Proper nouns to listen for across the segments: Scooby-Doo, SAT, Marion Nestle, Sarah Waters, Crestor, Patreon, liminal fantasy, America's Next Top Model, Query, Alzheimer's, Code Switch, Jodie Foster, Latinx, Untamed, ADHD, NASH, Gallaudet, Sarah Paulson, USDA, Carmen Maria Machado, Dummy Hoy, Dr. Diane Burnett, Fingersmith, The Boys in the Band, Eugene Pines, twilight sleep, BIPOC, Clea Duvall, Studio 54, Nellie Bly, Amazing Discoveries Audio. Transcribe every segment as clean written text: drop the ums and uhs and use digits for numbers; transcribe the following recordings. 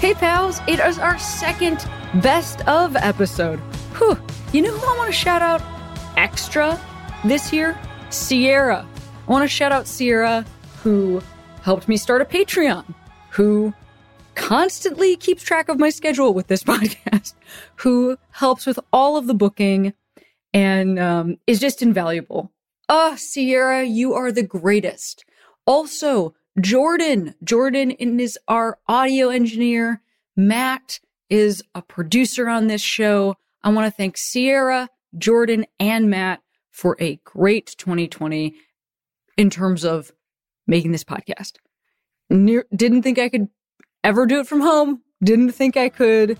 Hey, pals, it is our second best of episode. Whew, you know who I want to shout out extra this year? Sierra. I want to shout out Sierra, who helped me start a Patreon, who constantly keeps track of my schedule with this podcast, who helps with all of the booking, and is just invaluable. Oh, Sierra, you are the greatest. Also, Jordan is our audio engineer. Matt is a producer on this show. I want to thank Sierra, Jordan, and Matt for a great 2020. In terms of making this podcast. Didn't think I could ever do it from home. Didn't think I could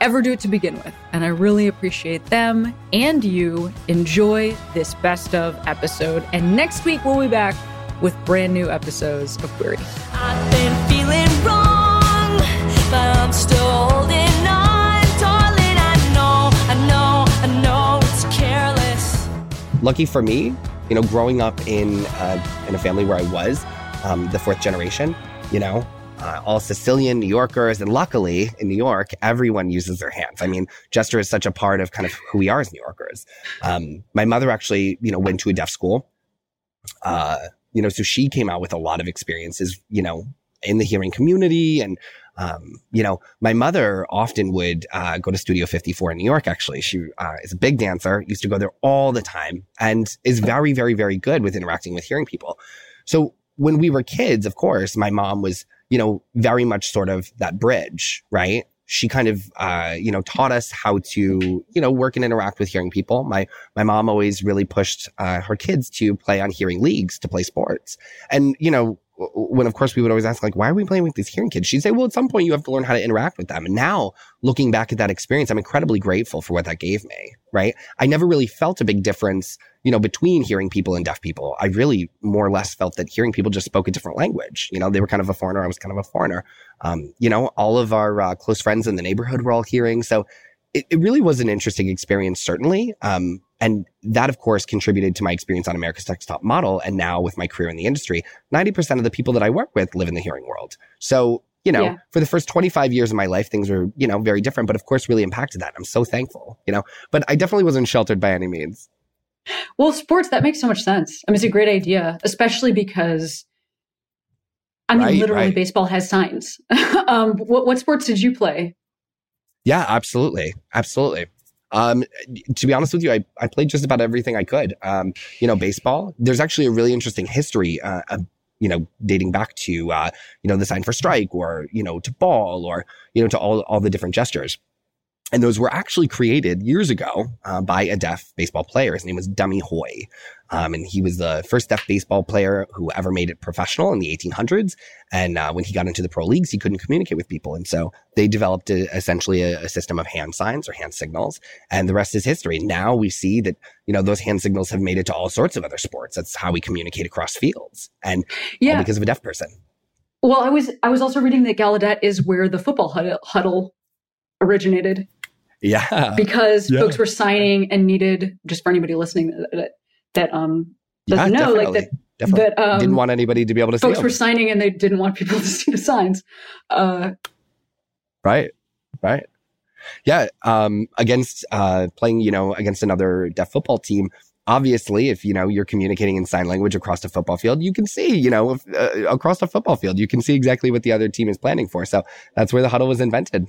ever do it to begin with. And I really appreciate them and you. Enjoy this best of episode. And next week, we'll be back with brand new episodes of Query. I've been feeling wrong, but I'm still holding on. Darling, I know it's careless. Lucky for me, you know, growing up in a family where I was, the fourth generation, you know, all Sicilian New Yorkers. And luckily in New York, everyone uses their hands. I mean, gesture is such a part of kind of who we are as New Yorkers. My mother actually, you know, went to a deaf school, you know, so she came out with a lot of experiences, you know, in the hearing community. And, you know, my mother often would go to Studio 54 in New York, actually. She is a big dancer, used to go there all the time, and is very, very, very good with interacting with hearing people. So when we were kids, of course, my mom was, you know, very much sort of that bridge, right? She kind of, you know, taught us how to, you know, work and interact with hearing people. My mom always really pushed her kids to play on hearing leagues, to play sports. And, you know, when, of course, we would always ask, like, why are we playing with these hearing kids? She'd say, well, at some point you have to learn how to interact with them. And now, looking back at that experience, I'm incredibly grateful for what that gave me, right? I never really felt a big difference, you know, between hearing people and deaf people. I really more or less felt that hearing people just spoke a different language. You know, they were kind of a foreigner. I was kind of a foreigner. You know, all of our close friends in the neighborhood were all hearing. So it really was an interesting experience, certainly. And that, of course, contributed to my experience on America's Next Top Model. And now with my career in the industry, 90% of the people that I work with live in the hearing world. So, you know, For the first 25 years of my life, things were, you know, very different, but of course really impacted that. I'm so thankful, you know, but I definitely wasn't sheltered by any means. Well, sports, that makes so much sense. I mean, it's a great idea, especially because, I mean, literally baseball has signs. What sports did you play? Yeah, absolutely. Absolutely. To be honest with you, I played just about everything I could. You know, baseball, there's actually a really interesting history, you know, dating back to, you know, the sign for strike, or, you know, to ball, or, you know, to all the different gestures. And those were actually created years ago by a deaf baseball player. His name was Dummy Hoy. And he was the first deaf baseball player who ever made it professional in the 1800s. And when he got into the pro leagues, he couldn't communicate with people. And so they developed essentially a system of hand signs or hand signals. And the rest is history. Now we see that, you know, those hand signals have made it to all sorts of other sports. That's how we communicate across fields. And all because of a deaf person. Well, I was also reading that Gallaudet is where the football huddle originated. Yeah. Because folks were signing and needed, just for anybody listening that doesn't know, like that didn't want anybody to be able to see them. Folks were signing and they didn't want people to see the signs. Right. Yeah. Against playing, you know, against another deaf football team. Obviously, if, you know, you're communicating in sign language across the football field, you can see, you know, across the football field, you can see exactly what the other team is planning for. So that's where the huddle was invented.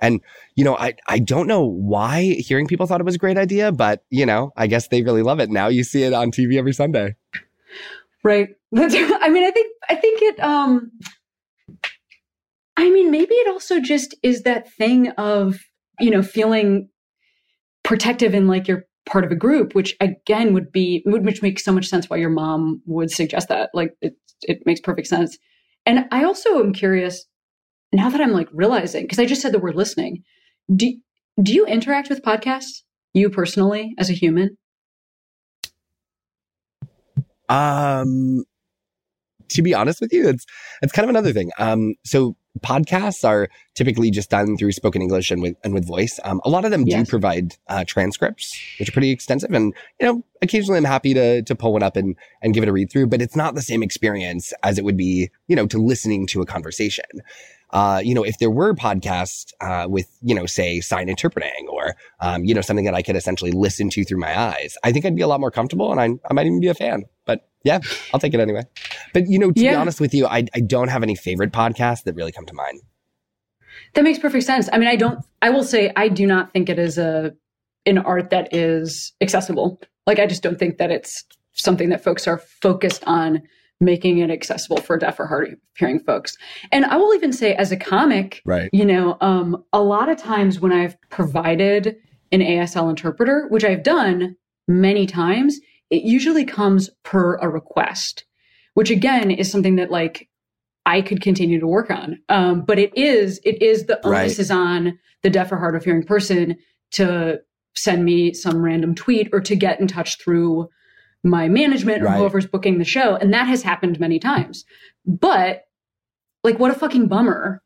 And, you know, I don't know why hearing people thought it was a great idea, but, you know, I guess they really love it. Now you see it on TV every Sunday. Right. I mean, I think it, I mean, maybe it also just is that thing of, you know, feeling protective in, like, you're part of a group, which again which makes so much sense why your mom would suggest that. Like, it makes perfect sense. And I also am curious, now that I'm like realizing, because I just said the word listening, do you interact with podcasts, you personally, as a human? To be honest with you, it's kind of another thing. So podcasts are typically just done through spoken English and with voice. A lot of them do provide transcripts, which are pretty extensive. And, you know, occasionally I'm happy to pull one up and give it a read through, but it's not the same experience as it would be, you know, to listening to a conversation. You know, if there were podcasts with, you know, say sign interpreting or, you know, something that I could essentially listen to through my eyes, I think I'd be a lot more comfortable and I might even be a fan. But yeah, I'll take it anyway. But, you know, to be honest with you, I don't have any favorite podcasts that really come to mind. That makes perfect sense. I mean, I will say I do not think it is an art that is accessible. Like, I just don't think that it's something that folks are focused on making it accessible for deaf or hard of hearing folks. And I will even say, as a comic, you know, a lot of times when I've provided an ASL interpreter, which I've done many times, it usually comes per a request, which again is something that like I could continue to work on. But it is the onus is on the deaf or hard of hearing person to send me some random tweet or to get in touch through my management or whoever's booking the show. And that has happened many times. But like, what a fucking bummer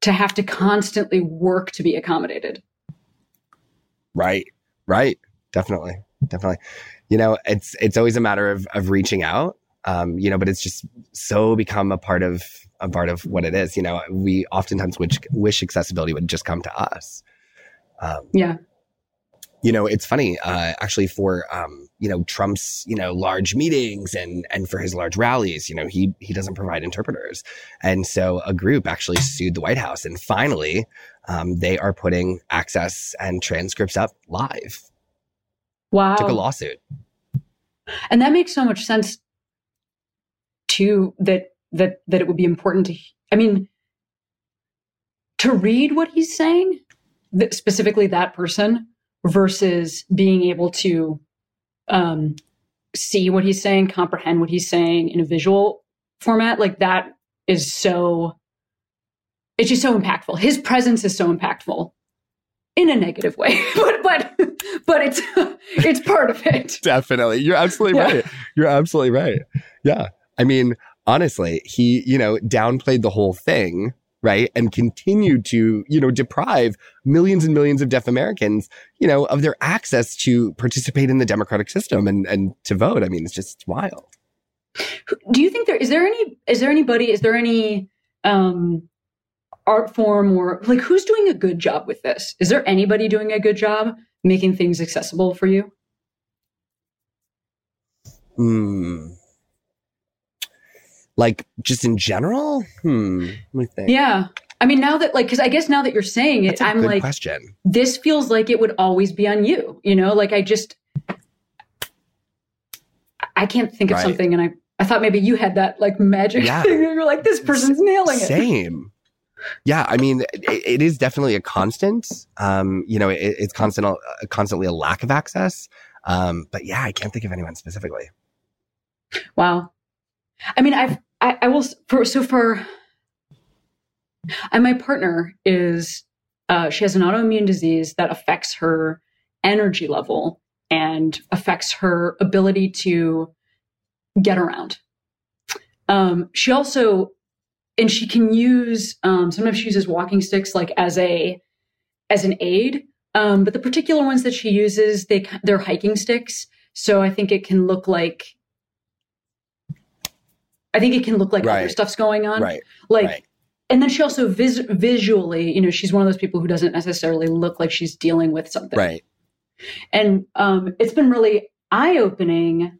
to have to constantly work to be accommodated. Right. Definitely. You know, it's always a matter of reaching out, you know, but it's just so become a part of what it is. You know, we oftentimes wish accessibility would just come to us. You know, it's funny, actually, for, you know, Trump's, you know, large meetings and for his large rallies, you know, he doesn't provide interpreters. And so a group actually sued the White House. And finally, they are putting access and transcripts up live. Wow. Took a lawsuit. And that makes so much sense, too, that it would be important to, I mean, to read what he's saying, specifically that person, versus being able to see what he's saying, comprehend what he's saying in a visual format. Like, that is so, it's just so impactful. His presence is so impactful in a negative way, but it's part of it. Definitely. You're absolutely right. Yeah. I mean, honestly, he, you know, downplayed the whole thing. Right. And continue to, you know, deprive millions and millions of deaf Americans, you know, of their access to participate in the democratic system and to vote. I mean, it's just wild. Do you think is there any art form or like, who's doing a good job with this? Is there anybody doing a good job making things accessible for you? Like, just in general? Let me think. Yeah. I mean, now that, like, because I guess now that you're saying it, I'm like, question. This feels like it would always be on you, you know? Like, I can't think of something. And I thought maybe you had that, like, magic thing. You're like, this person's nailing it. Same. Yeah, I mean, it is definitely a constant. You know, it's constantly a lack of access. But yeah, I can't think of anyone specifically. Wow. I mean, and my partner is, she has an autoimmune disease that affects her energy level and affects her ability to get around. She also, and she can use, sometimes she uses walking sticks like as an aid. But the particular ones that she uses, they're hiking sticks. So I think it can look like, other stuff's going on. And then she also visually, you know, she's one of those people who doesn't necessarily look like she's dealing with something. Right. And it's been really eye-opening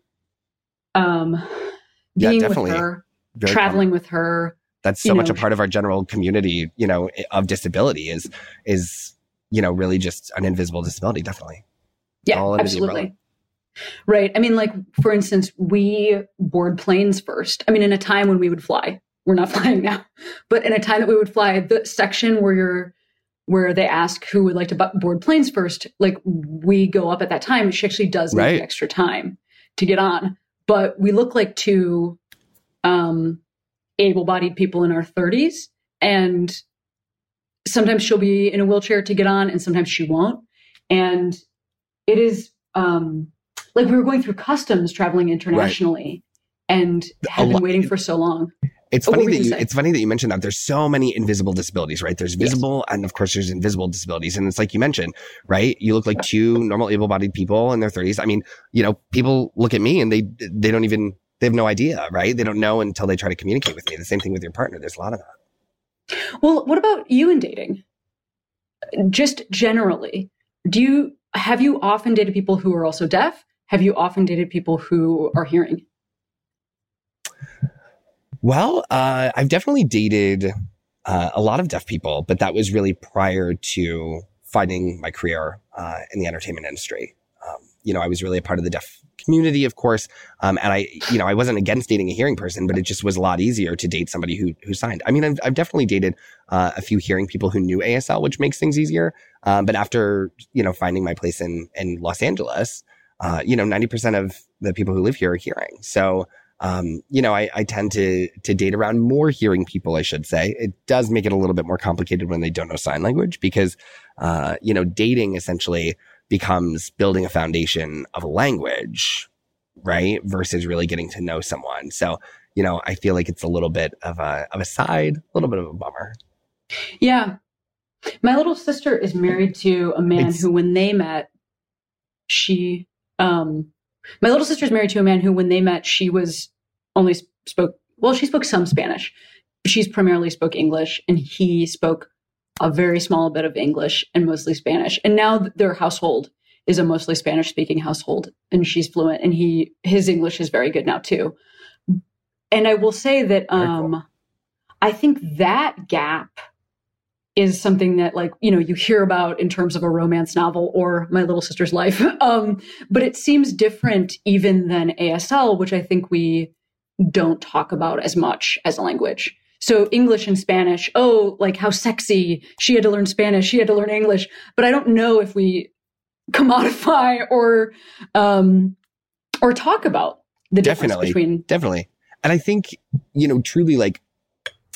being with her, very traveling common. With her. That's so much a part of our general community, you know, of disability is, you know, really just an invisible disability, definitely. Yeah, absolutely. Right. I mean, like, for instance, we board planes first. I mean, in a time when we would fly, we're not flying now, but in a time that we would fly, the section where they ask who would like to board planes first, like, we go up at that time. She actually does need extra time to get on, but we look like two able-bodied people in our 30s And sometimes she'll be in a wheelchair to get on and sometimes she won't. And it is like we were going through customs traveling internationally and have been waiting for so long. It's funny that it's funny that you mentioned that there's so many invisible disabilities, right? There's visible and of course there's invisible disabilities. And it's like you mentioned, right? You look like two normal able-bodied people in their 30s. I mean, you know, people look at me and they don't even, they have no idea, right? They don't know until they try to communicate with me. The same thing with your partner. There's a lot of that. Well, what about you in dating? Just generally, have you often dated people who are also deaf? Have you often dated people who are hearing? Well, I've definitely dated a lot of deaf people, but that was really prior to finding my career in the entertainment industry. You know, I was really a part of the deaf community, of course. And I, you know, I wasn't against dating a hearing person, but it just was a lot easier to date somebody who signed. I mean, I've definitely dated a few hearing people who knew ASL, which makes things easier. But after, you know, finding my place in Los Angeles, you know, 90% of the people who live here are hearing. So, you know, I tend to date around more hearing people, I should say. It does make it a little bit more complicated when they don't know sign language because, you know, dating essentially becomes building a foundation of a language, right? Versus really getting to know someone. So, you know, I feel like it's a little bit of a side, a little bit of a bummer. Yeah. My little sister is married to a man who, when they met, she was only she spoke some Spanish. She's primarily spoke English, and he spoke a very small bit of English and mostly Spanish. And now their household is a mostly Spanish speaking household, and she's fluent, and his English is very good now too. And I will say that, cool. I think that gap is something that, like, you know, you hear about in terms of a romance novel or My Little Sister's Life. But it seems different even than ASL, which I think we don't talk about as much as a language. So English and Spanish, oh, like how sexy. She had to learn Spanish. She had to learn English. But I don't know if we commodify or talk about the difference between. Definitely. And I think, you know, truly, like,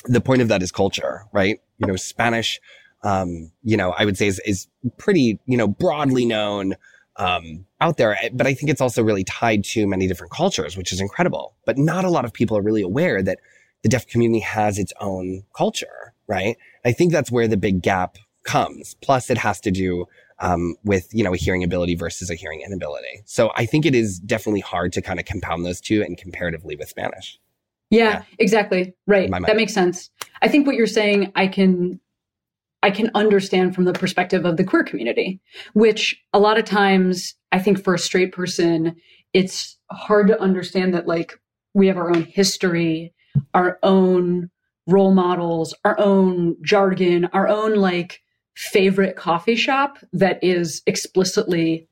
the point of that is culture, right? You know, Spanish, you know, I would say is pretty, you know, broadly known out there. But I think it's also really tied to many different cultures, which is incredible. But not a lot of people are really aware that the deaf community has its own culture, right? I think that's where the big gap comes. Plus, it has to do with, you know, a hearing ability versus a hearing inability. So I think it is definitely hard to kind of compound those two and comparatively with Spanish. Yeah, exactly. Right. That makes sense. I think what you're saying, I can understand from the perspective of the queer community, which a lot of times I think for a straight person, it's hard to understand that, like, we have our own history, our own role models, our own jargon, our own, like, favorite coffee shop that is explicitly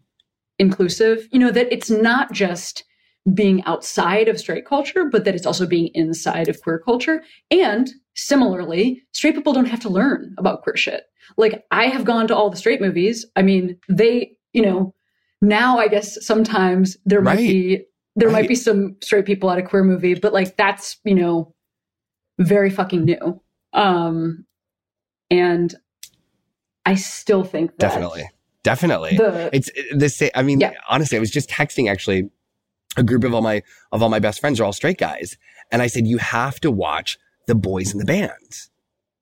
inclusive, you know, that it's not just being outside of straight culture, but that it's also being inside of queer culture. And similarly, straight people don't have to learn about queer shit. Like, I have gone to all the straight movies. I mean, they, you know, now I guess sometimes there might be some straight people at a queer movie, but, like, that's, you know, very fucking new. And I still think that definitely it's the same. I mean, honestly, I was just texting actually a group of all my best friends are all straight guys. And I said, you have to watch The Boys in the Band,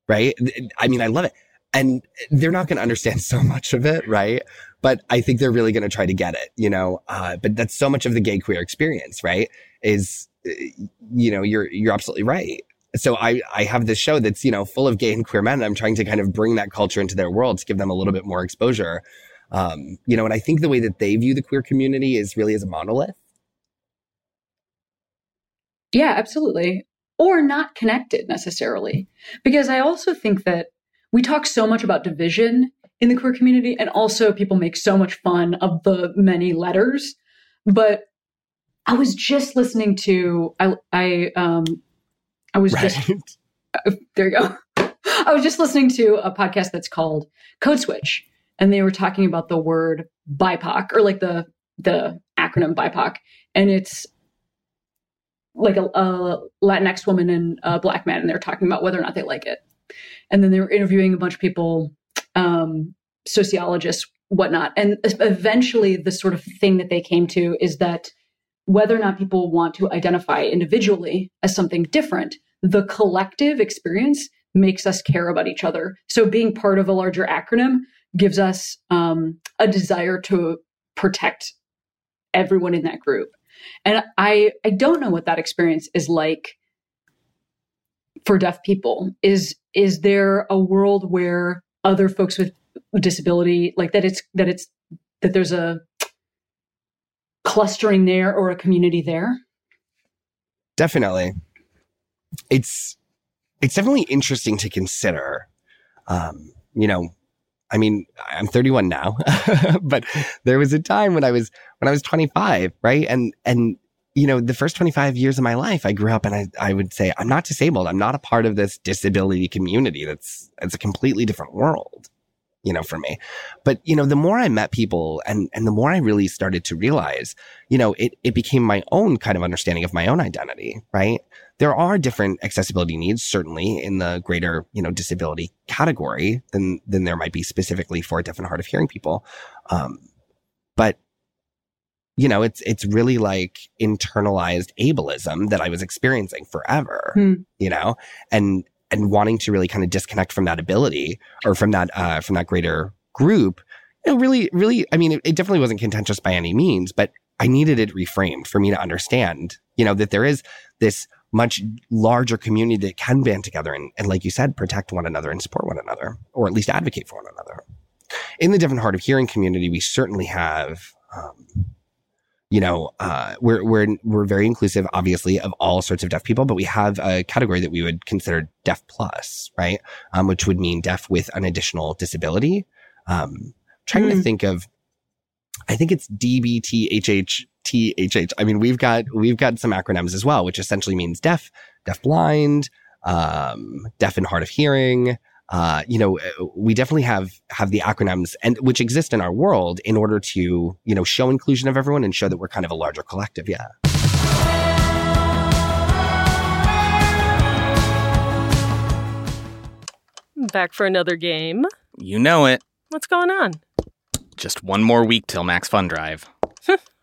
right? I mean, I love it. And they're not going to understand so much of it, right? But I think they're really going to try to get it, you know? But that's so much of the gay queer experience, right? Is, you know, you're absolutely right. So I have this show that's, you know, full of gay and queer men. And I'm trying to kind of bring that culture into their world to give them a little bit more exposure. You know, and I think the way that they view the queer community is really as a monolith. Yeah, absolutely. Or not connected necessarily. Because I also think that we talk so much about division in the queer community, and also people make so much fun of the many letters. But I was just listening to, I was just listening to a podcast that's called Code Switch, and they were talking about the word BIPOC, or like the acronym BIPOC. And it's like a Latinx woman and a Black man, and they're talking about whether or not they like it. And then they were interviewing a bunch of people, sociologists, whatnot. And eventually the sort of thing that they came to is that whether or not people want to identify individually as something different, the collective experience makes us care about each other. So being part of a larger acronym gives us a desire to protect everyone in that group. And I don't know what that experience is like for deaf people. Is there a world where other folks with disability, like that there's a clustering there or a community there? Definitely. It's definitely interesting to consider. I mean, I'm 31 now, but there was a time when I was 25, right? And the first 25 years of my life, I grew up and I would say, I'm not disabled. I'm not a part of this disability community. It's a completely different world, for me. But, the more I met people and the more I really started to realize, it became my own kind of understanding of my own identity, right? There are different accessibility needs, certainly in the greater, disability category than there might be specifically for deaf and hard of hearing people. But it's really like internalized ableism that I was experiencing forever, and wanting to really kind of disconnect from that ability or from that greater group. Really, I mean, it definitely wasn't contentious by any means, but I needed it reframed for me to understand, that there is this much larger community that can band together and like you said, protect one another and support one another, or at least advocate for one another. In the deaf and hard of hearing community, we certainly have... we're very inclusive, obviously, of all sorts of deaf people, but we have a category that we would consider deaf plus, right? Which would mean deaf with an additional disability. Trying to think of, I think it's DBTHHTHH. I mean, we've got some acronyms as well, which essentially means deaf, deafblind, deaf and hard of hearing. We definitely have the acronyms and which exist in our world in order to, show inclusion of everyone and show that we're kind of a larger collective. Yeah. Back for another game. You know it. What's going on? Just one more week till Max Fun Drive.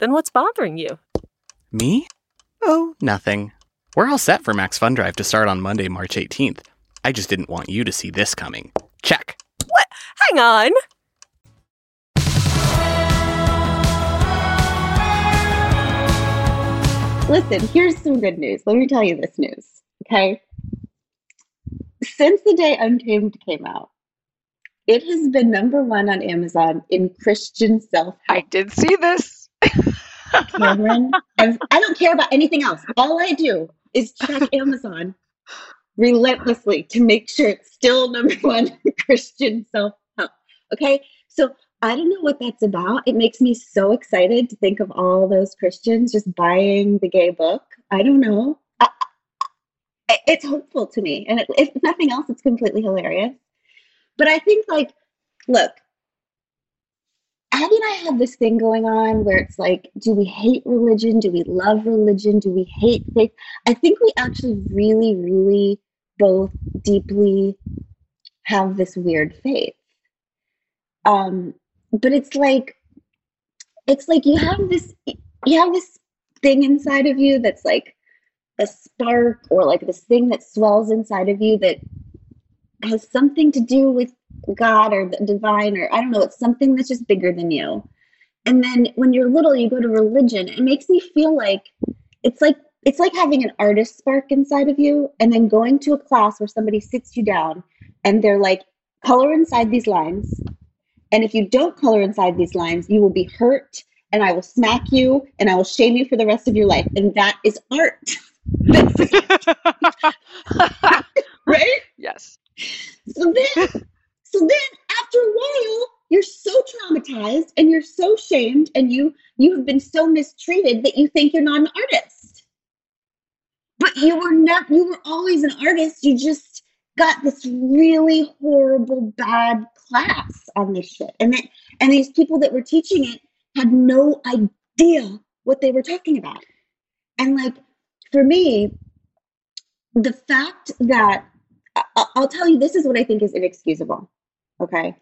Then what's bothering you? Me? Oh, nothing. We're all set for Max Fun Drive to start on Monday, March 18th. I just didn't want you to see this coming. Check. What? Hang on! Listen, here's some good news. Let me tell you this news, okay? Since the day Untamed came out, it has been #1 on Amazon in Christian self-help. I did see this. Cameron, I don't care about anything else. All I do is check Amazon relentlessly to make sure it's still #1 Christian self-help. Okay, so I don't know what that's about. It makes me so excited to think of all those Christians just buying the gay book. I don't know. It's hopeful to me, and if nothing else, it's completely hilarious. But I think, like, look, Abby and I have this thing going on where it's like, do we hate religion? Do we love religion? Do we hate faith? I think we actually really, really both deeply have this weird faith. But it's like you have this thing inside of you that's like a spark, or like this thing that swells inside of you that has something to do with God or the divine, or I don't know, it's something that's just bigger than you. And then when you're little, you go to religion. It makes me feel like it's like having an artist spark inside of you and then going to a class where somebody sits you down and they're like, color inside these lines. And if you don't color inside these lines, you will be hurt, and I will smack you, and I will shame you for the rest of your life. And that is art. That's Right? Yes. So then after a while, you're so traumatized and you're so shamed and you have been so mistreated that you think you're not an artist. But you were always an artist. You just got this really horrible, bad class on this shit. And these people that were teaching it had no idea what they were talking about. And like, for me, the fact that I'll tell you, this is what I think is inexcusable. Okay.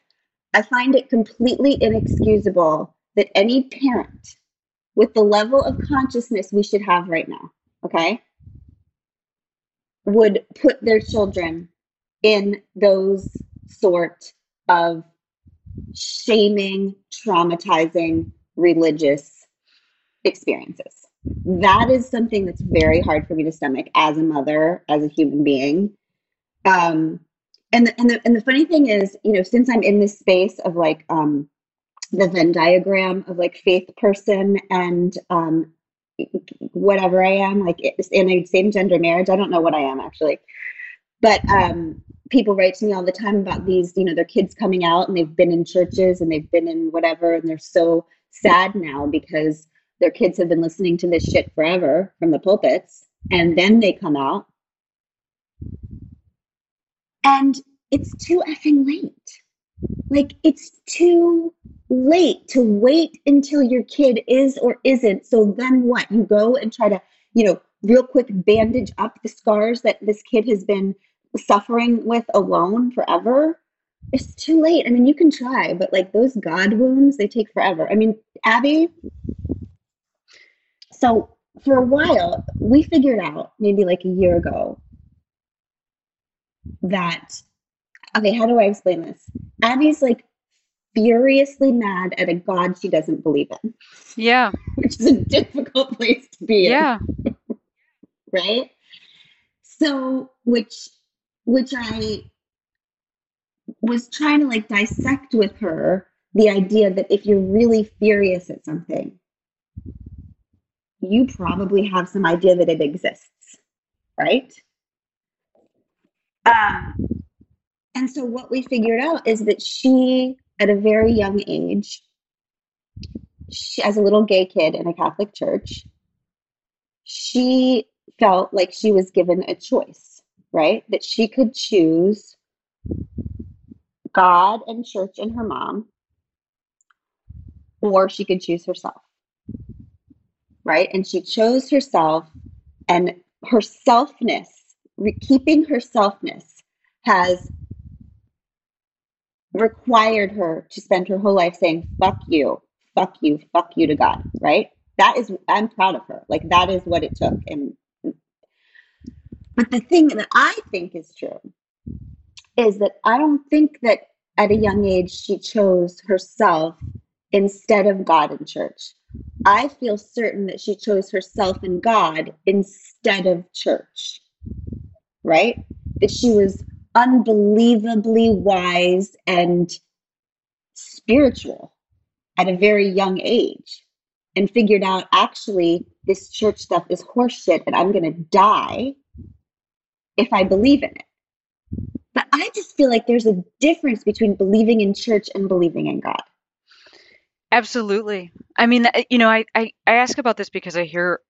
I find it completely inexcusable that any parent with the level of consciousness we should have right now, okay, would put their children in those sort of shaming, traumatizing, religious experiences. That is something that's very hard for me to stomach as a mother, as a human being. And the funny thing is, you know, since I'm in this space of like the Venn diagram of like faith person and whatever I am, like it's in a same gender marriage, I don't know what I am actually. But people write to me all the time about these, you know, their kids coming out and they've been in churches and they've been in whatever. And they're so sad now because their kids have been listening to this shit forever from the pulpits. And then they come out. And it's too effing late. Like, it's too late to wait until your kid is or isn't. So then what? You go and try to, you know, real quick bandage up the scars that this kid has been suffering with alone forever. It's too late. I mean, you can try, but like those God wounds, they take forever. I mean, Abby. So for a while, we figured out maybe like a year ago that, okay, how do I explain this? Abby's like furiously mad at a God she doesn't believe in. Yeah. Which is a difficult place to be in. Yeah. Right? So, which I was trying to like dissect with her the idea that if you're really furious at something, you probably have some idea that it exists, right? And so what we figured out is that she, at a very young age, as a little gay kid in a Catholic church, she felt like she was given a choice, right? That she could choose God and church and her mom, or she could choose herself, right? And she chose herself, and her selfness, keeping her selfness, has required her to spend her whole life saying, fuck you, fuck you, fuck you to God, right? That is, I'm proud of her. Like, that is what it took. But the thing that I think is true is that I don't think that at a young age she chose herself instead of God and church. I feel certain that she chose herself and God instead of church, right? That she was unbelievably wise and spiritual at a very young age and figured out, actually, this church stuff is horseshit and I'm going to die if I believe in it. But I just feel like there's a difference between believing in church and believing in God. Absolutely. I mean, you know, I ask about this because I hear,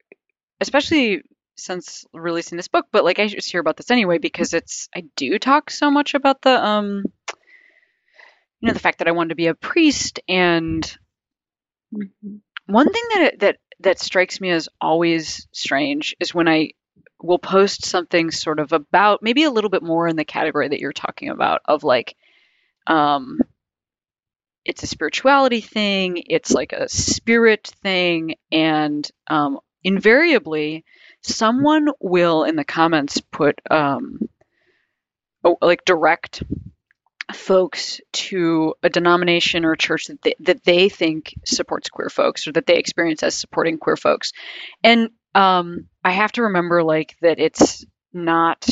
especially since releasing this book, but like I just hear about this anyway, because I do talk so much about the, you know, the fact that I wanted to be a priest. And one thing that strikes me as always strange is when I will post something sort of about maybe a little bit more in the category that you're talking about of like, it's a spirituality thing. It's like a spirit thing. And invariably, someone will in the comments put like direct folks to a denomination or a church that they think supports queer folks or that they experience as supporting queer folks. And I have to remember like that it's not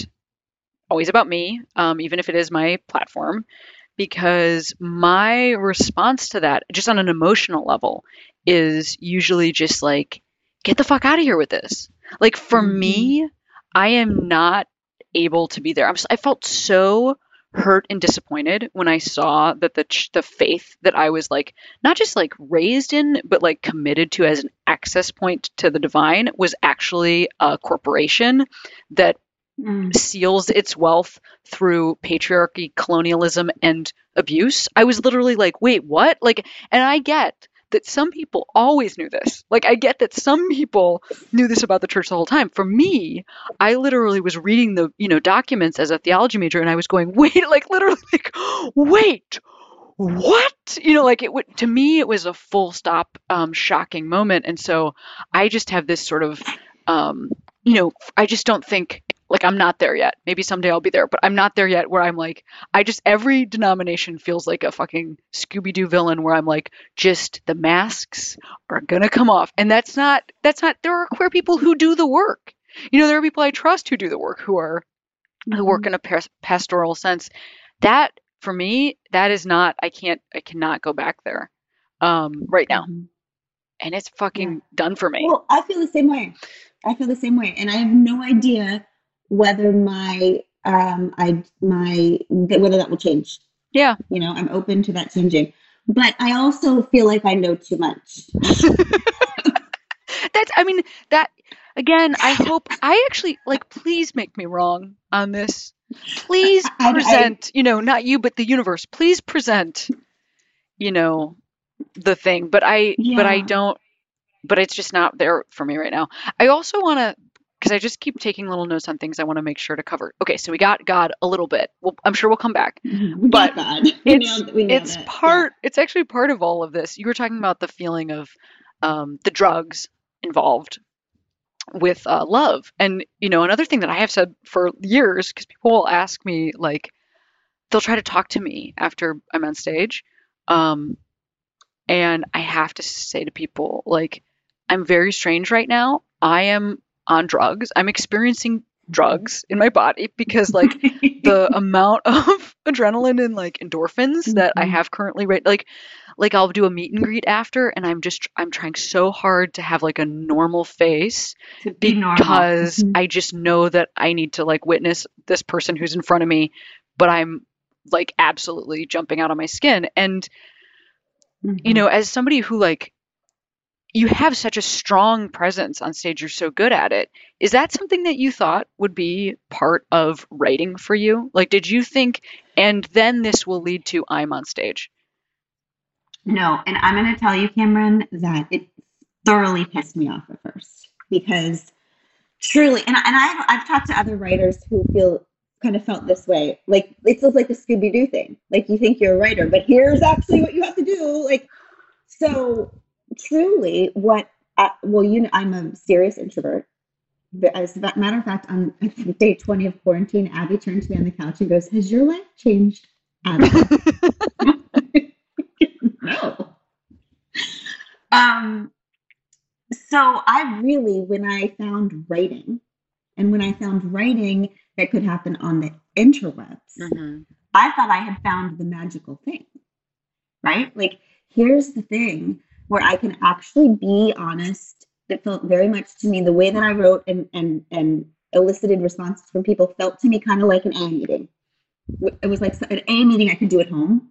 always about me, even if it is my platform, because my response to that just on an emotional level is usually just like, get the fuck out of here with this. Like for me, I am not able to be there. I felt so hurt and disappointed when I saw that the faith that I was like not just like raised in, but like committed to as an access point to the divine was actually a corporation that seals its wealth through patriarchy, colonialism, and abuse. I was literally like, wait, what? Like, and I get that some people always knew this. Like, I get that some people knew this about the church the whole time. For me, I literally was reading the, documents as a theology major, and I was going, wait, like literally, like, wait, what? To me, it was a full stop, shocking moment. And so I just have this sort of, I just don't think, like, I'm not there yet. Maybe someday I'll be there, but I'm not there yet where I'm like, every denomination feels like a fucking Scooby-Doo villain where I'm like, just the masks are going to come off. And that's not, there are queer people who do the work. There are people I trust who do the work, who work in a pastoral sense. That, for me, that is not, I cannot go back there right now. Mm-hmm. And it's fucking done for me. Well, I feel the same way. And I have no idea whether my whether that will change. Yeah. I'm open to that changing. But I also feel like I know too much. I hope I actually please make me wrong on this. Please present, not you, but the universe. Please present, the thing. But it's just not there for me right now. I also want to, because I just keep taking little notes on things I want to make sure to cover. Okay, so we got God a little bit. Well, I'm sure we'll come back. But God. We know it's part. Yeah. It's actually part of all of this. You were talking about the feeling of the drugs involved with love, and another thing that I have said for years, because people will ask me, they'll try to talk to me after I'm on stage, and I have to say to people, I'm very strange right now. I am on drugs. I'm experiencing drugs in my body because the amount of adrenaline and endorphins that I have currently, right? I'll do a meet and greet after, and I'm trying so hard to have a normal face because I just know that I need to witness this person who's in front of me, but I'm absolutely jumping out of my skin. And, as somebody who you have such a strong presence on stage, you're so good at it. Is that something that you thought would be part of writing for you? Did you think, and then this will lead to I'm on stage? No. And I'm going to tell you, Cameron, that it thoroughly pissed me off at first, because truly, and I've talked to other writers who felt this way. It's like the Scooby-Doo thing. You think you're a writer, but here's actually what you have to do. Truly, I'm a serious introvert. As a matter of fact, on day 20 of quarantine, Abby turned to me on the couch and goes, "Has your life changed, Abby?" No. So I really, when I found writing that could happen on the interwebs, I thought I had found the magical thing, right? Here's the thing. Where I can actually be honest. It felt very much to me, the way that I wrote and elicited responses from people felt to me kind of like an AA meeting. It was like an AA meeting I could do at home.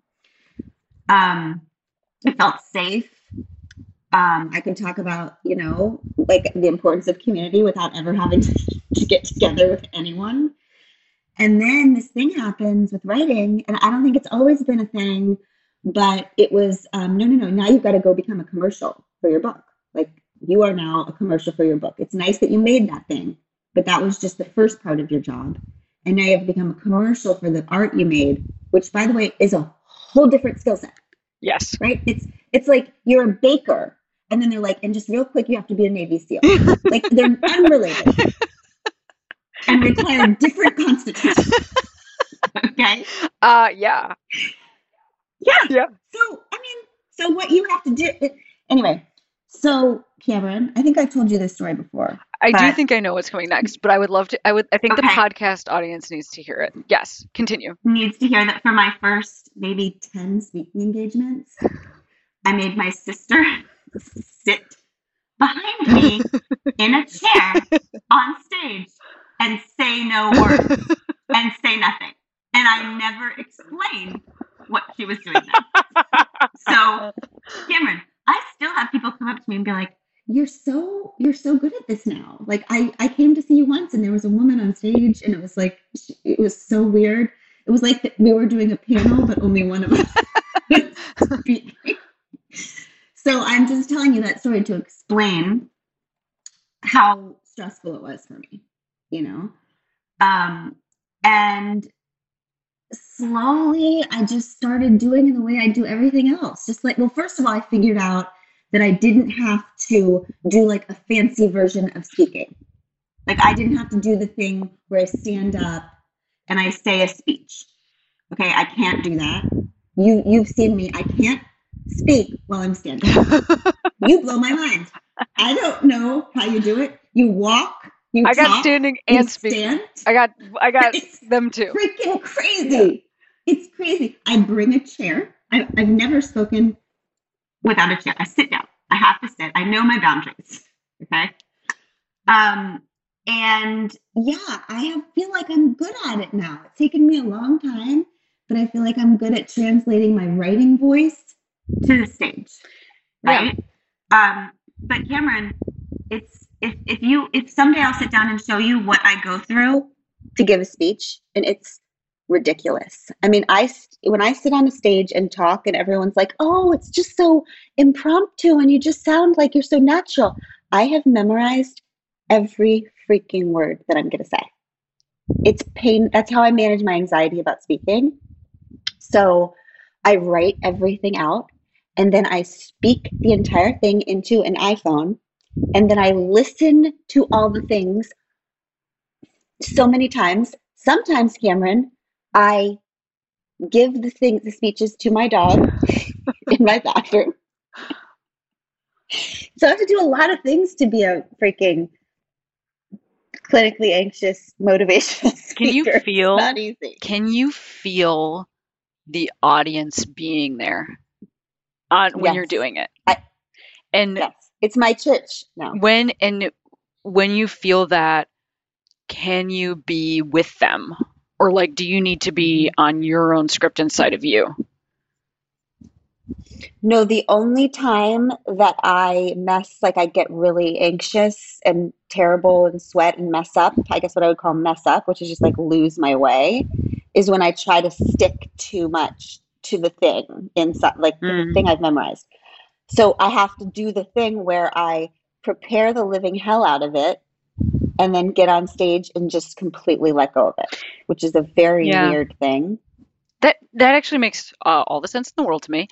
It felt safe. I could talk about, the importance of community without ever having to get together with anyone. And then this thing happens with writing, and I don't think it's always been a thing. But it was, no, now you've got to go become a commercial for your book. You are now a commercial for your book. It's nice that you made that thing, but that was just the first part of your job. And now you have to become a commercial for the art you made, which, by the way, is a whole different skill set. Yes. Right? It's like you're a baker, and then they're and just real quick, you have to be a Navy SEAL. They're unrelated and require different constitutions. Okay? Yeah. Yeah. So what you have to do anyway. So Cameron, I think I told you this story before. I do think I know what's coming next, but I would love to. I think the podcast audience needs to hear it. Yes. Continue. Needs to hear that for my first maybe 10 speaking engagements, I made my sister sit behind me in a chair on stage and say no words and say nothing. And I never explained what she was doing then. So, Cameron, I still have people come up to me and be like, you're so good at this now. Like, I came to see you once and there was a woman on stage and it was like, it was so weird. It was like we were doing a panel, but only one of us was speaking. So I'm just telling you that story to explain how stressful it was for me, you know? And slowly I just started doing it the way I do everything else. Just like, well, first of all, I figured out that I didn't have to do like a fancy version of speaking. Like I didn't have to do the thing where I stand up and I say a speech. Okay, I can't do that. You've seen me. I can't speak while I'm standing up. You blow my mind. I don't know how you do it. You walk. You I talk, got standing and speaking. I got it's them too. Freaking crazy! Yeah. It's crazy. I bring a chair. I've never spoken without a chair. I sit down. I have to sit. I know my boundaries. Okay. And yeah, I feel like I'm good at it now. It's taken me a long time, but I feel like I'm good at translating my writing voice to the stage. Right. Yeah. But Cameron, it's if someday I'll sit down and show you what I go through to give a speech, and it's ridiculous. I mean, when I sit on a stage and talk and everyone's like, oh, it's just so impromptu and you just sound like you're so natural. I have memorized every freaking word that I'm going to say. It's pain. That's how I manage my anxiety about speaking. So I write everything out and then I speak the entire thing into an iPhone. And then I listen to all the things so many times. Sometimes, Cameron, I give the speeches to my dog in my bathroom. So I have to do a lot of things to be a freaking clinically anxious motivational speaker. Not easy. Can you feel the audience being there when you're doing it? Yes. It's my church now. When you feel that, can you be with them? Or like, do you need to be on your own script inside of you? No, the only time that I mess, like I get really anxious and terrible and sweat and mess up, I guess what I would call mess up, which is just like lose my way, is when I try to stick too much to the thing inside, like the thing I've memorized. So I have to do the thing where I prepare the living hell out of it and then get on stage and just completely let go of it, which is a very weird thing. That actually makes all the sense in the world to me.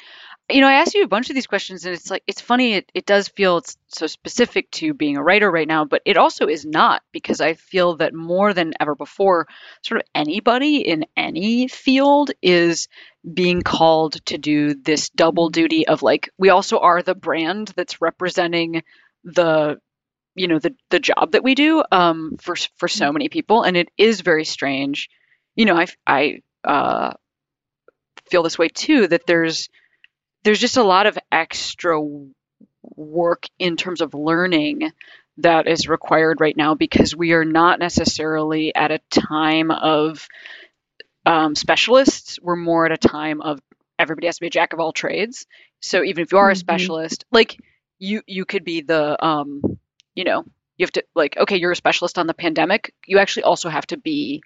You know, I asked you a bunch of these questions and it's like, it's funny. It does feel it's so specific to being a writer right now, but it also is not, because I feel that more than ever before, sort of anybody in any field is being called to do this double duty of like, we also are the brand that's representing the job that we do for so many people. And it is very strange. You know, I feel this way too, that there's just a lot of extra work in terms of learning that is required right now, because we are not necessarily at a time of specialists. We're more at a time of everybody has to be a jack of all trades. So even if you are a specialist, like you could be the, you have to like, okay, you're a specialist on the pandemic. You actually also have to be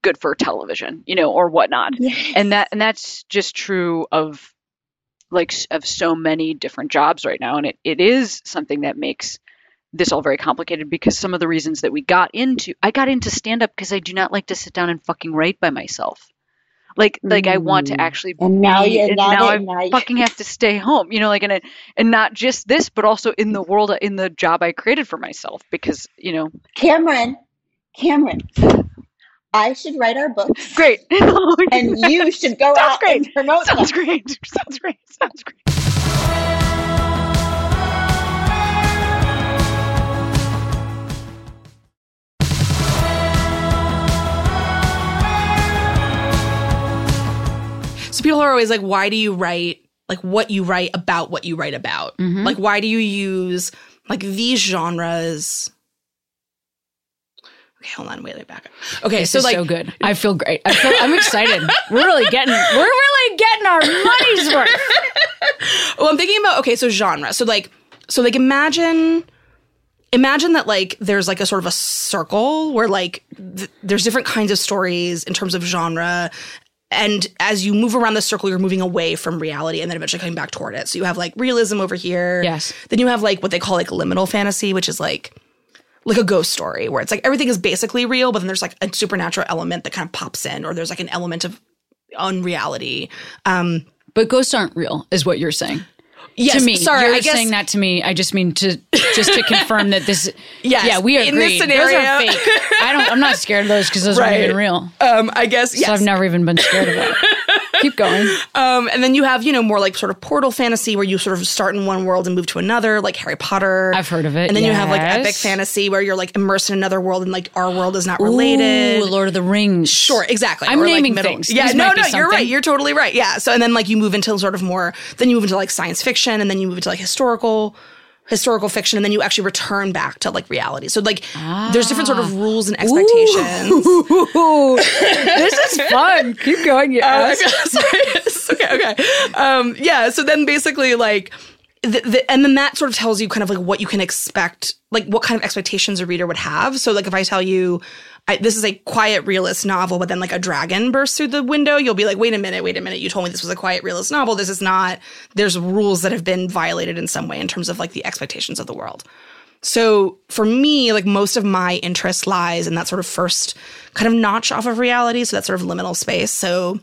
good for television, or whatnot. Yes. And that's just true of so many different jobs right now. And it is something that makes this all very complicated, because some of the reasons that I got into stand-up because I do not like to sit down and fucking write by myself. Like I want to actually, and now I fucking have to stay home, and not just this, but also in the world, in the job I created for myself, because, Cameron, I should write our book. Great. And you should go out and promote them. Sounds great. So people are always like, why do you write, like what you write about what you write about? Mm-hmm. Like, why do you use like these genres? Okay, hold on. Wait, let me back up. Okay, this so is like so good. I feel great. I'm excited. We're really getting our money's worth. Well, I'm thinking about so genre. So like imagine that like there's like a sort of a circle where like there's different kinds of stories in terms of genre. And as you move around the circle, you're moving away from reality and then eventually coming back toward it. So you have like realism over here. Yes. Then you have like what they call like liminal fantasy, which is like a ghost story where it's like everything is basically real, but then there's like a supernatural element that kind of pops in, or there's like an element of unreality. But ghosts aren't real, is what you're saying. Yes, to me. Sorry, you're saying that to me. I just mean to confirm that this. Yes, yeah, we agree. In this scenario, those are fake. I'm not scared of those because those aren't even real. I guess. Yes. So I've never even been scared of that. Keep going. And then you have more like sort of portal fantasy where you sort of start in one world and move to another, like Harry Potter. I've heard of it. And then you have like epic fantasy where you're like immersed in another world and like our world is not related. Ooh, Lord of the Rings. Sure, exactly. I'm naming things. Yeah, no, you're right. You're totally right. Yeah. So and then like you move into sort of more. Then you move into like science fiction, and then you move into like historical fiction, and then you actually return back to like reality. So like there's different sort of rules and expectations. Ooh. This is fun. Keep going, you ass. Sorry. Okay. Yeah. So then basically like, and then that sort of tells you kind of like what you can expect, like what kind of expectations a reader would have. So like if I tell you, this is a quiet realist novel, but then like a dragon bursts through the window, you'll be like, wait a minute. You told me this was a quiet realist novel. This is not. There's rules that have been violated in some way in terms of like the expectations of the world. So for me, like most of my interest lies in that sort of first kind of notch off of reality. So that sort of liminal space. So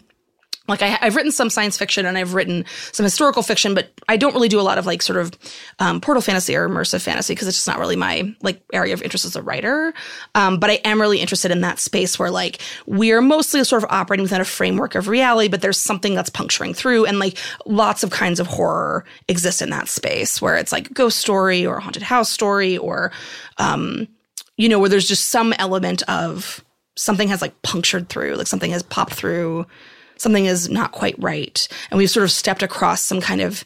like I've written some science fiction and I've written some historical fiction, but I don't really do a lot of like sort of portal fantasy or immersive fantasy because it's just not really my like area of interest as a writer. But I am really interested in that space where like we're mostly sort of operating within a framework of reality, but there's something that's puncturing through, and like lots of kinds of horror exist in that space where it's like ghost story or haunted house story or, where there's just some element of something has like punctured through, like something has popped through. Something is not quite right. And we've sort of stepped across some kind of,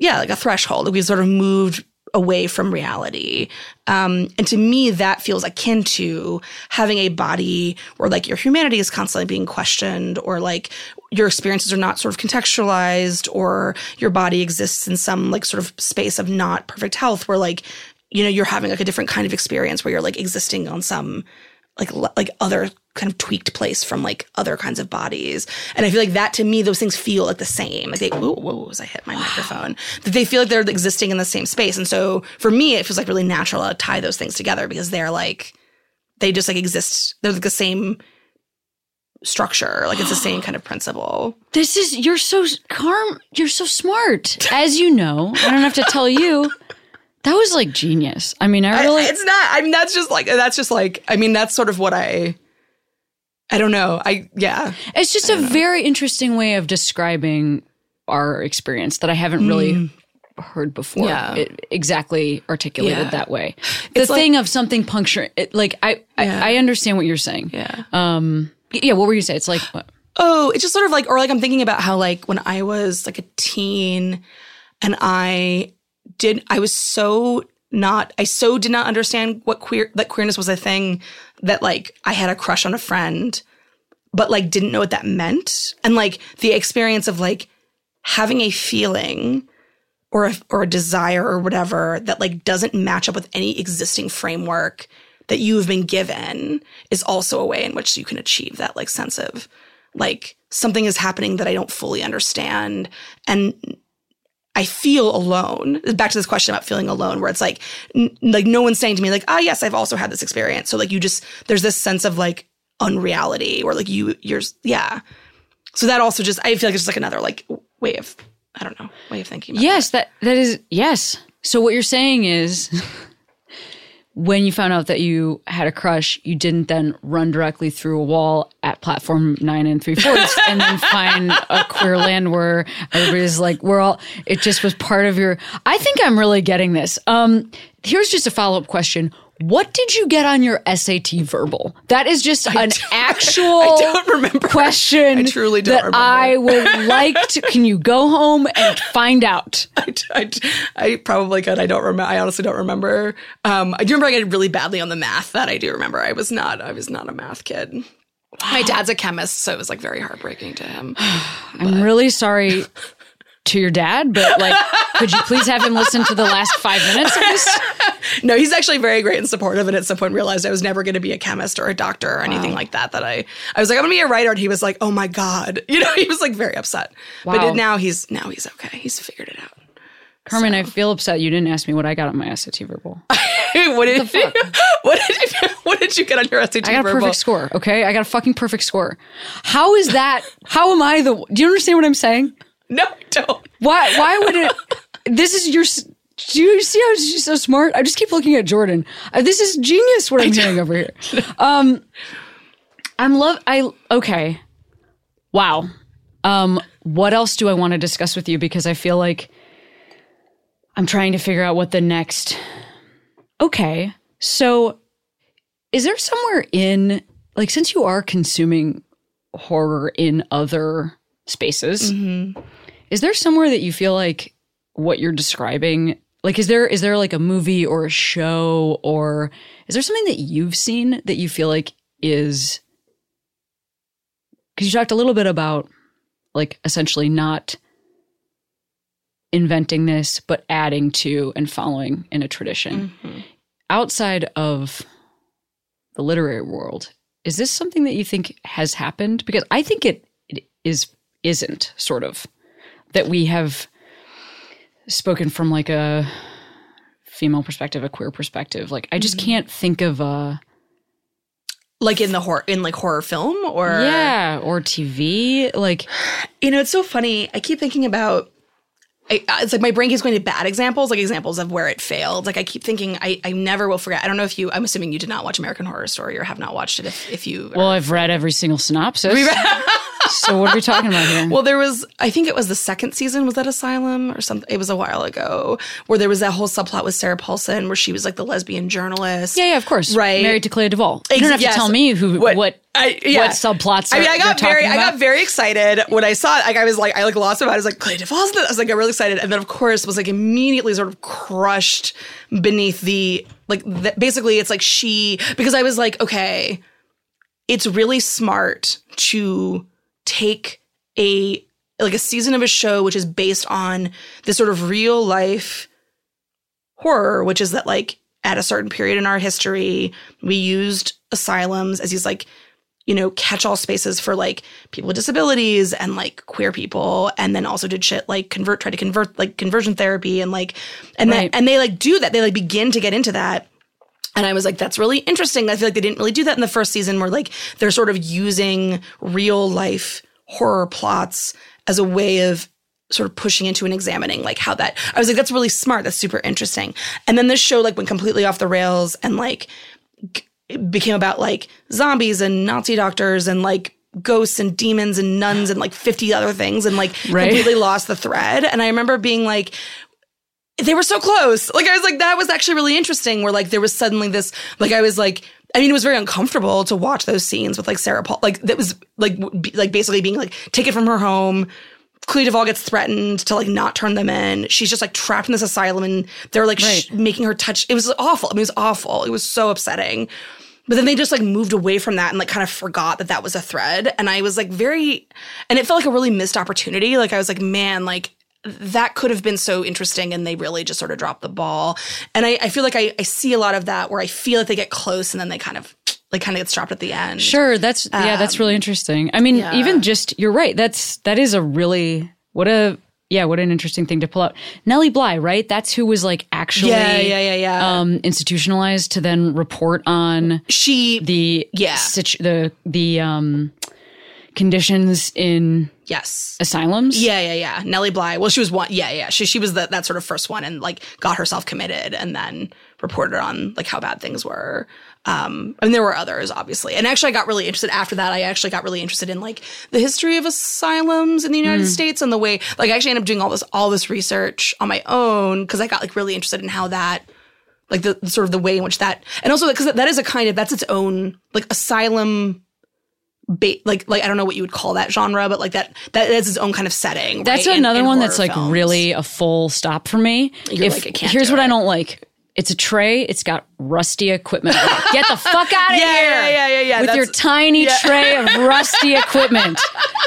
like a threshold. We've sort of moved away from reality. And to me, that feels akin to having a body where, like, your humanity is constantly being questioned, or, like, your experiences are not sort of contextualized, or your body exists in some, like, sort of space of not perfect health where, like, you're having, like, a different kind of experience where you're, like, existing on some, like other kind of tweaked place from like other kinds of bodies. And I feel like that, to me, those things feel like the same. Like I hit my microphone. That they feel like they're existing in the same space. And so for me, it feels like really natural to tie those things together because they're like, they just like exist. They're like the same structure. Like it's the same kind of principle. You're so calm. You're so smart. As you know, I don't have to tell you. That was like genius. I mean, it's not. I mean, that's sort of what I don't know. It's just a very interesting way of describing our experience that I haven't really heard before. Yeah. It exactly articulated that way. The thing of something puncturing. I understand what you're saying. Yeah. What were you saying? It's like what? Oh, it's just sort of like, or like I'm thinking about how like when I was like a teen and I did not understand what queerness was a thing, that like I had a crush on a friend, but like didn't know what that meant. And like the experience of like having a feeling or a desire or whatever that like doesn't match up with any existing framework that you've been given is also a way in which you can achieve that like sense of like something is happening that I don't fully understand. And I feel alone. Back to this question about feeling alone, where it's like, like no one's saying to me, like, ah, yes, I've also had this experience. So like, there's this sense of like unreality, or like you're. So that also just, I feel like it's just like another like way of thinking about that. Yes. So what you're saying is, when you found out that you had a crush, you didn't then run directly through a wall at platform 9 3/4 and then find a queer land where everybody's like, it just was part of your, I think I'm really getting this. Here's just a follow-up question. What did you get on your SAT verbal? That is just an actual question. I truly don't remember. I would like to. Can you go home and find out? I probably could. I don't remember. I honestly don't remember. I do remember I got really badly on the math. That I do remember. I was not a math kid. Wow. My dad's a chemist, so it was like very heartbreaking to him. I'm really sorry. To your dad, but like, could you please have him listen to the last 5 minutes of this? No, he's actually very great and supportive, and at some point realized I was never going to be a chemist or a doctor or anything like that. That I was like, I'm going to be a writer, and he was like, oh my God, you know, he was like very upset. Wow. But now he's okay. He's figured it out. Carmen, so. I feel upset you didn't ask me what I got on my SAT verbal. What did you get on your SAT verbal? I got a perfect score. Okay, I got a fucking perfect score. How is that? How am I the? Do you understand what I'm saying? No, I don't. Why would it? This is your. Do you see how she's so smart? I just keep looking at Jordan. This is genius. What I'm doing over here. Okay. Wow. What else do I want to discuss with you? Because I feel like I'm trying to figure out what the next. Okay. So, is there somewhere in like since you are consuming horror in other spaces. Mm-hmm. Is there somewhere that you feel like what you're describing, like is there like a movie or a show or is there something that you've seen that you feel like is, because you talked a little bit about like essentially not inventing this, but adding to and following in a tradition. Mm-hmm. Outside of the literary world, is this something that you think has happened? Because I think it isn't sort of that we have spoken from like a female perspective, a queer perspective. Like I just can't think of a like in the horror in like horror film or or TV. Like you know, it's so funny. I keep thinking about it's like my brain keeps going to bad examples, like examples of where it failed. Like I keep thinking I never will forget. I don't know if you – I'm assuming you did not watch American Horror Story or have not watched it if you – Well, I've read every single synopsis. So what are we talking about here? Well, there was – I think it was the second season. Was that Asylum or something? It was a while ago where there was that whole subplot with Sarah Paulson where she was like the lesbian journalist. Yeah, of course. Right. Married to Clea Duvall. You don't have to tell me what subplots are, I mean, I got very excited when I saw it. Like, I was like – I like lost about it. I was like, Clea Duvall's in it. I was like, I really excited. And then, of course, was like immediately sort of crushed beneath the – like basically it's like she – because I was like, okay, it's really smart to – take a season of a show which is based on this sort of real life horror, which is that like at a certain period in our history, we used asylums as these like, you know, catch-all spaces for like people with disabilities and like queer people, and then also did shit like try to convert like conversion therapy and like and right. That, and they like do that. They like begin to get into that. And I was like, that's really interesting. I feel like they didn't really do that in the first season where, like, they're sort of using real-life horror plots as a way of sort of pushing into and examining, like, how that – I was like, that's really smart. That's super interesting. And then this show, like, went completely off the rails and, like, it became about, like, zombies and Nazi doctors and, like, ghosts and demons and nuns and, like, 50 other things and, like, completely lost the thread. And I remember being like – they were so close. Like, I was like, that was actually really interesting where, like, there was suddenly this, like, I was like, I mean, it was very uncomfortable to watch those scenes with, like, Sarah Paul. Like, that was, like basically being, like, taken from her home. Clea Duvall gets threatened to, like, not turn them in. She's just, like, trapped in this asylum and they're, like, making her touch. It was awful. I mean, it was awful. It was so upsetting. But then they just, like, moved away from that and, like, kind of forgot that that was a thread. And I was, like, very, and it felt like a really missed opportunity. Like, I was like, man, like, that could have been so interesting, and they really just sort of dropped the ball. And I feel like I see a lot of that where I feel like they get close and then they kind of get stopped at the end. Sure. That's really interesting. I mean, even just, you're right. That is a really, what an interesting thing to pull out. Nellie Bly, right? That's who was like actually institutionalized to then report on the conditions in asylums. Nellie Bly. Well, she was one. She was that sort of first one, and like got herself committed and then reported on like how bad things were. And there were others, obviously. And actually, I got really interested after that. I actually got really interested in like the history of asylums in the United States and the way. Like, I actually ended up doing all this research on my own because I got like really interested in how that like the sort of the way in which that, and also because that is a kind of, that's its own like asylum, like I don't know what you would call that genre, but like that is its own kind of setting. Right? That's another one that's like films. Really a full stop for me. You're if, like, I can't here's what it. I don't like. It's a tray. It's got rusty equipment. Get the fuck out of here. Yeah. With your tiny tray of rusty equipment.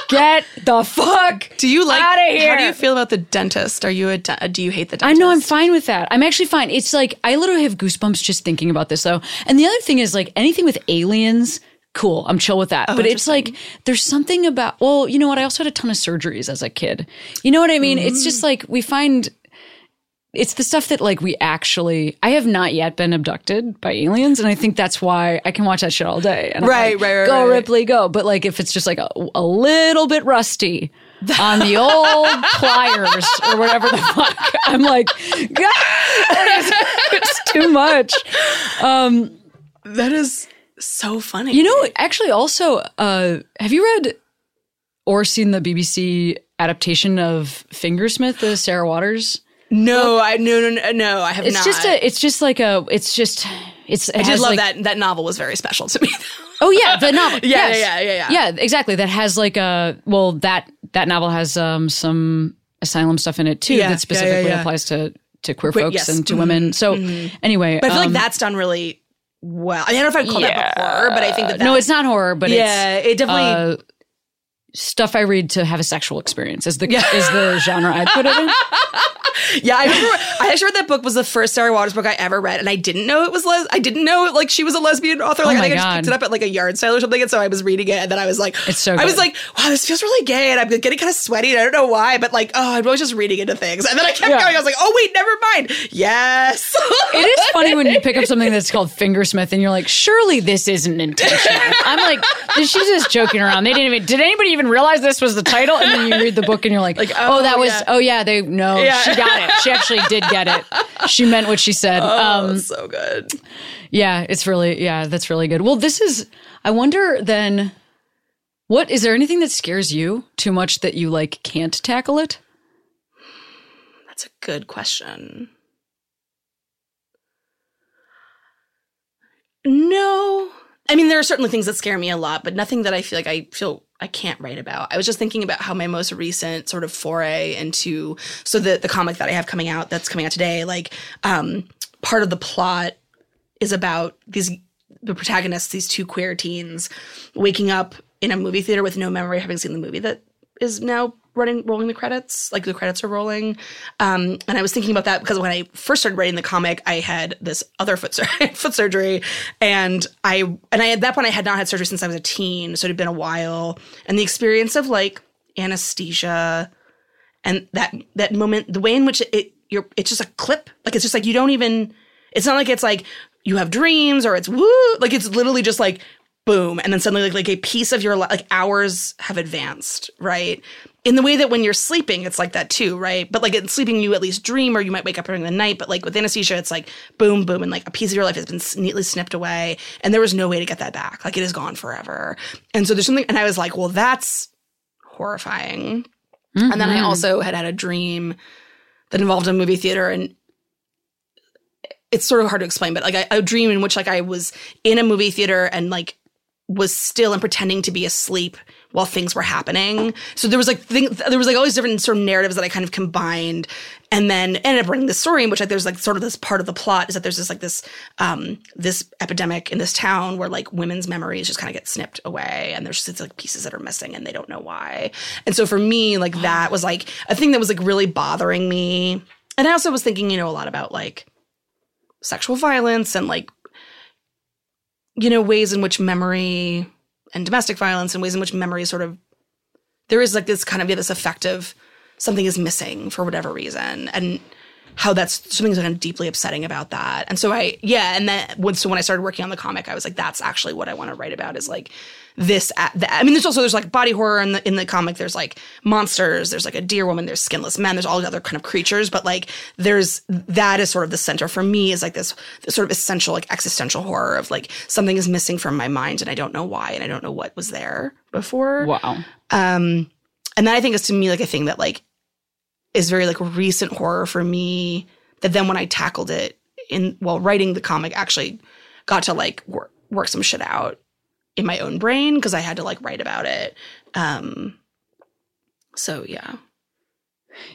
Get the fuck out of here. How do you feel about the dentist? Are you do you hate the dentist? I know, I'm fine with that. I'm actually fine. It's like, I literally have goosebumps just thinking about this though. And the other thing is like anything with aliens, cool. I'm chill with that. Oh, but it's like, there's something about, well, you know what? I also had a ton of surgeries as a kid. You know what I mean? Mm-hmm. It's just like, we find... It's the stuff that, like, we actually... I have not yet been abducted by aliens, and I think that's why I can watch that shit all day. And I'm like, go, Ripley, go. But, like, if it's just, like, a little bit rusty on the old pliers or whatever the fuck, I'm like, God, it's too much. That is so funny. You know, actually, also, have you read or seen the BBC adaptation of Fingersmith, the Sarah Waters... No, I have not. I did love that. That novel was very special to me. Oh yeah, the novel. Yeah, exactly. That has like a, well, that novel has some asylum stuff in it too that specifically applies to queer folks and to women. So anyway. But I feel like that's done really well. I don't know if I'd call that horror, but I think that no, it's not horror, but it definitely... stuff I read to have a sexual experience is the genre I'd put it in. Yeah, I remember. I actually read that book was the first Sarah Waters book I ever read, and I didn't know it was I didn't know like she was a lesbian author. Like, I think I just picked it up at like a yard sale or something, and so I was reading it, and then I was like, it's so good. I was like, wow, this feels really gay, and I'm getting kind of sweaty, and I don't know why, but like, oh, I'm always just reading into things, and then I kept going. I was like, oh wait, never mind. Yes, it is funny when you pick up something that's called Fingersmith, and you're like, surely this isn't intentional. I'm like, she's just joking around. Did anybody even realize this was the title? And then you read the book and you're like she got it. She actually did get it. She meant what she said. So good. Yeah, it's really, that's really good. Well, this is, I wonder then, what, is there anything that scares you too much that you like can't tackle it? That's a good question. No. I mean, there are certainly things that scare me a lot, but nothing that I feel like I can't write about. I was just thinking about how my most recent sort of foray into the comic that I have coming out today, like part of the plot is about the protagonists, these two queer teens, waking up in a movie theater with no memory of having seen the movie that is now rolling the credits, like the credits are rolling. And I was thinking about that because when I first started writing the comic, I had this other foot surgery. And I at that point, I had not had surgery since I was a teen. So it had been a while. And the experience of like anesthesia and that moment, the way in which it's just a clip. Like, it's just like, you don't even, it's not like it's like you have dreams or it's woo. Like, it's literally just like, boom. And then suddenly like a piece of your life, like hours have advanced, right? In the way that when you're sleeping, it's like that too, right? But like in sleeping, you at least dream or you might wake up during the night. But like with anesthesia, it's like boom, boom. And like a piece of your life has been neatly snipped away. And there was no way to get that back. Like, it is gone forever. And so there's something, and I was like, well, that's horrifying. Mm-hmm. And then I also had a dream that involved a movie theater, and it's sort of hard to explain, but like a dream in which like I was in a movie theater and like was still and pretending to be asleep while things were happening. So there was like all these different sort of narratives that I kind of combined, and then ended up writing this story in which like there's like sort of this part of the plot is that there's this like this epidemic in this town where like women's memories just kind of get snipped away, and there's just like pieces that are missing and they don't know why. And so for me, like that was like a thing that was like really bothering me. And I also was thinking, you know, a lot about like sexual violence and like, you know, ways in which memory and domestic violence and ways in which memory sort of, there is like this kind of, this effect of something is missing for whatever reason, and how that's something that's kind of deeply upsetting about that. And so when I started working on the comic, I was like, that's actually what I want to write about, is like this, I mean, there's like body horror in the comic, there's like monsters, there's like a deer woman, there's skinless men, there's all these other kind of creatures, but like that is sort of the center for me, is like this sort of essential like existential horror of like something is missing from my mind and I don't know why and I don't know what was there before. Wow. And that I think is to me like a thing that like is very like recent horror for me, that then when I tackled it, while writing the comic, actually got to like work some shit out in my own brain because I had to like write about it. So yeah.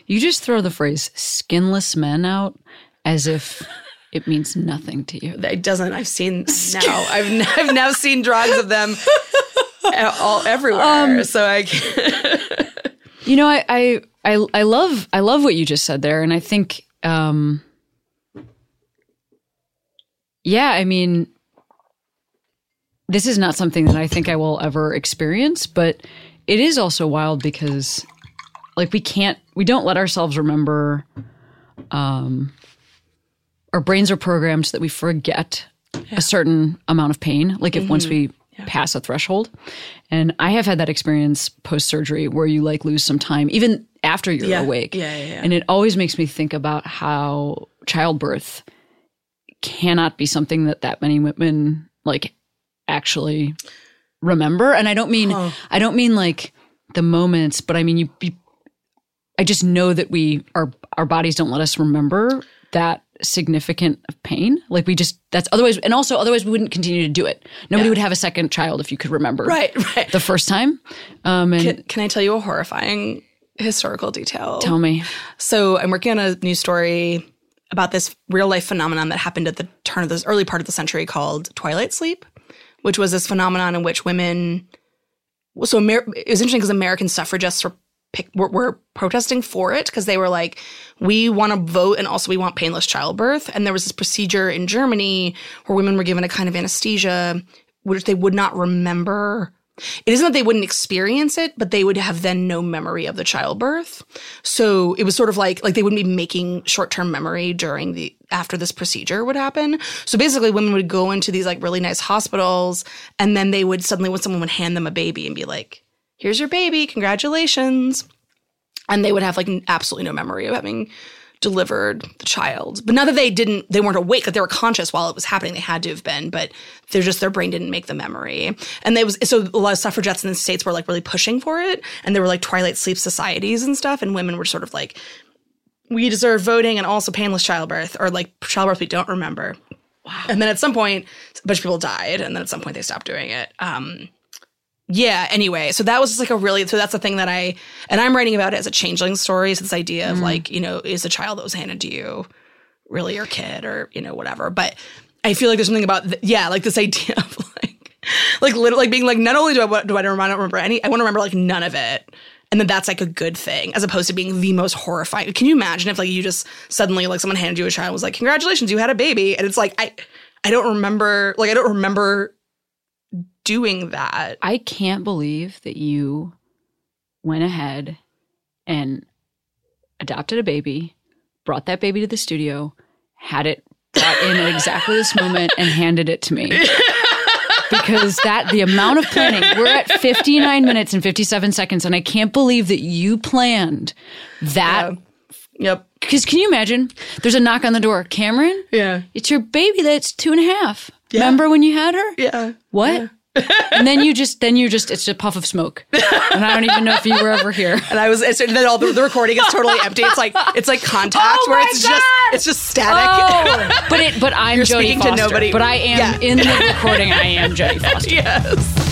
You just throw the phrase "skinless men" out as if it means nothing to you. It doesn't. I've seen now. I've now seen drawings of them all everywhere. So I can't. You know, I love what you just said there, and I think, yeah, I mean, this is not something that I think I will ever experience, but it is also wild because, like, we don't let ourselves remember. Our brains are programmed so that we forget a certain amount of pain, like if once we pass a threshold. And I have had that experience post-surgery where you like lose some time, even after you're awake. Yeah. And it always makes me think about how childbirth cannot be something that many women like actually remember. And I don't mean like the moments, but I mean I just know that our bodies don't let us remember that significant of pain. Like we just, that's otherwise we wouldn't continue to do it. Nobody would have a second child if you could remember the first time. And can I tell you a horrifying historical detail? Tell me. So I'm working on a new story about this real life phenomenon that happened at the turn of this early part of the century called twilight sleep, which was this phenomenon in which women, it was interesting because American suffragists were protesting for it because they were like, we want to vote and also we want painless childbirth. And there was this procedure in Germany where women were given a kind of anesthesia, which they would not remember. It isn't that they wouldn't experience it, but they would have then no memory of the childbirth. So it was sort of like they wouldn't be making short-term memory after this procedure would happen. So basically women would go into these like really nice hospitals and then they would suddenly, when someone would hand them a baby and be like, here's your baby, congratulations. And they would have like absolutely no memory of having delivered the child. But not that they weren't awake, that they were conscious while it was happening. They had to have been, but their brain didn't make the memory. And so a lot of suffragettes in the States were like really pushing for it. And there were like twilight sleep societies and stuff. And women were sort of like, we deserve voting and also painless childbirth, or like childbirth we don't remember. Wow. And then at some point, a bunch of people died. And then at some point they stopped doing it. Anyway, so that was just like so that's the thing that I'm writing about it as a changeling story. So this idea of like, you know, is a child that was handed to you really your kid or, you know, whatever. But I feel like there's something about, like this idea of like literally like being like, not only do I not remember any, I want to remember like none of it. And then that's like a good thing as opposed to being the most horrifying. Can you imagine if like you just suddenly like someone handed you a child and was like, congratulations, you had a baby. And it's like, I don't remember doing that. I can't believe that you went ahead and adopted a baby, brought that baby to the studio, had it brought in at exactly this moment, and handed it to me. Because the amount of planning, we're at 59 minutes and 57 seconds, and I can't believe that you planned that. Yep. Because can you imagine? There's a knock on the door. Cameron? Yeah. It's your baby that's 2.5. Yeah. Remember when you had her? Yeah. What? Yeah. And then you just it's just a puff of smoke, and I don't even know if you were ever here. And then all the recording is totally empty. It's like Contact, where it's God. it's just static. Oh. But I'm You're Jodie Foster. To nobody. But I am in the recording. I am Jodie Foster. Yes.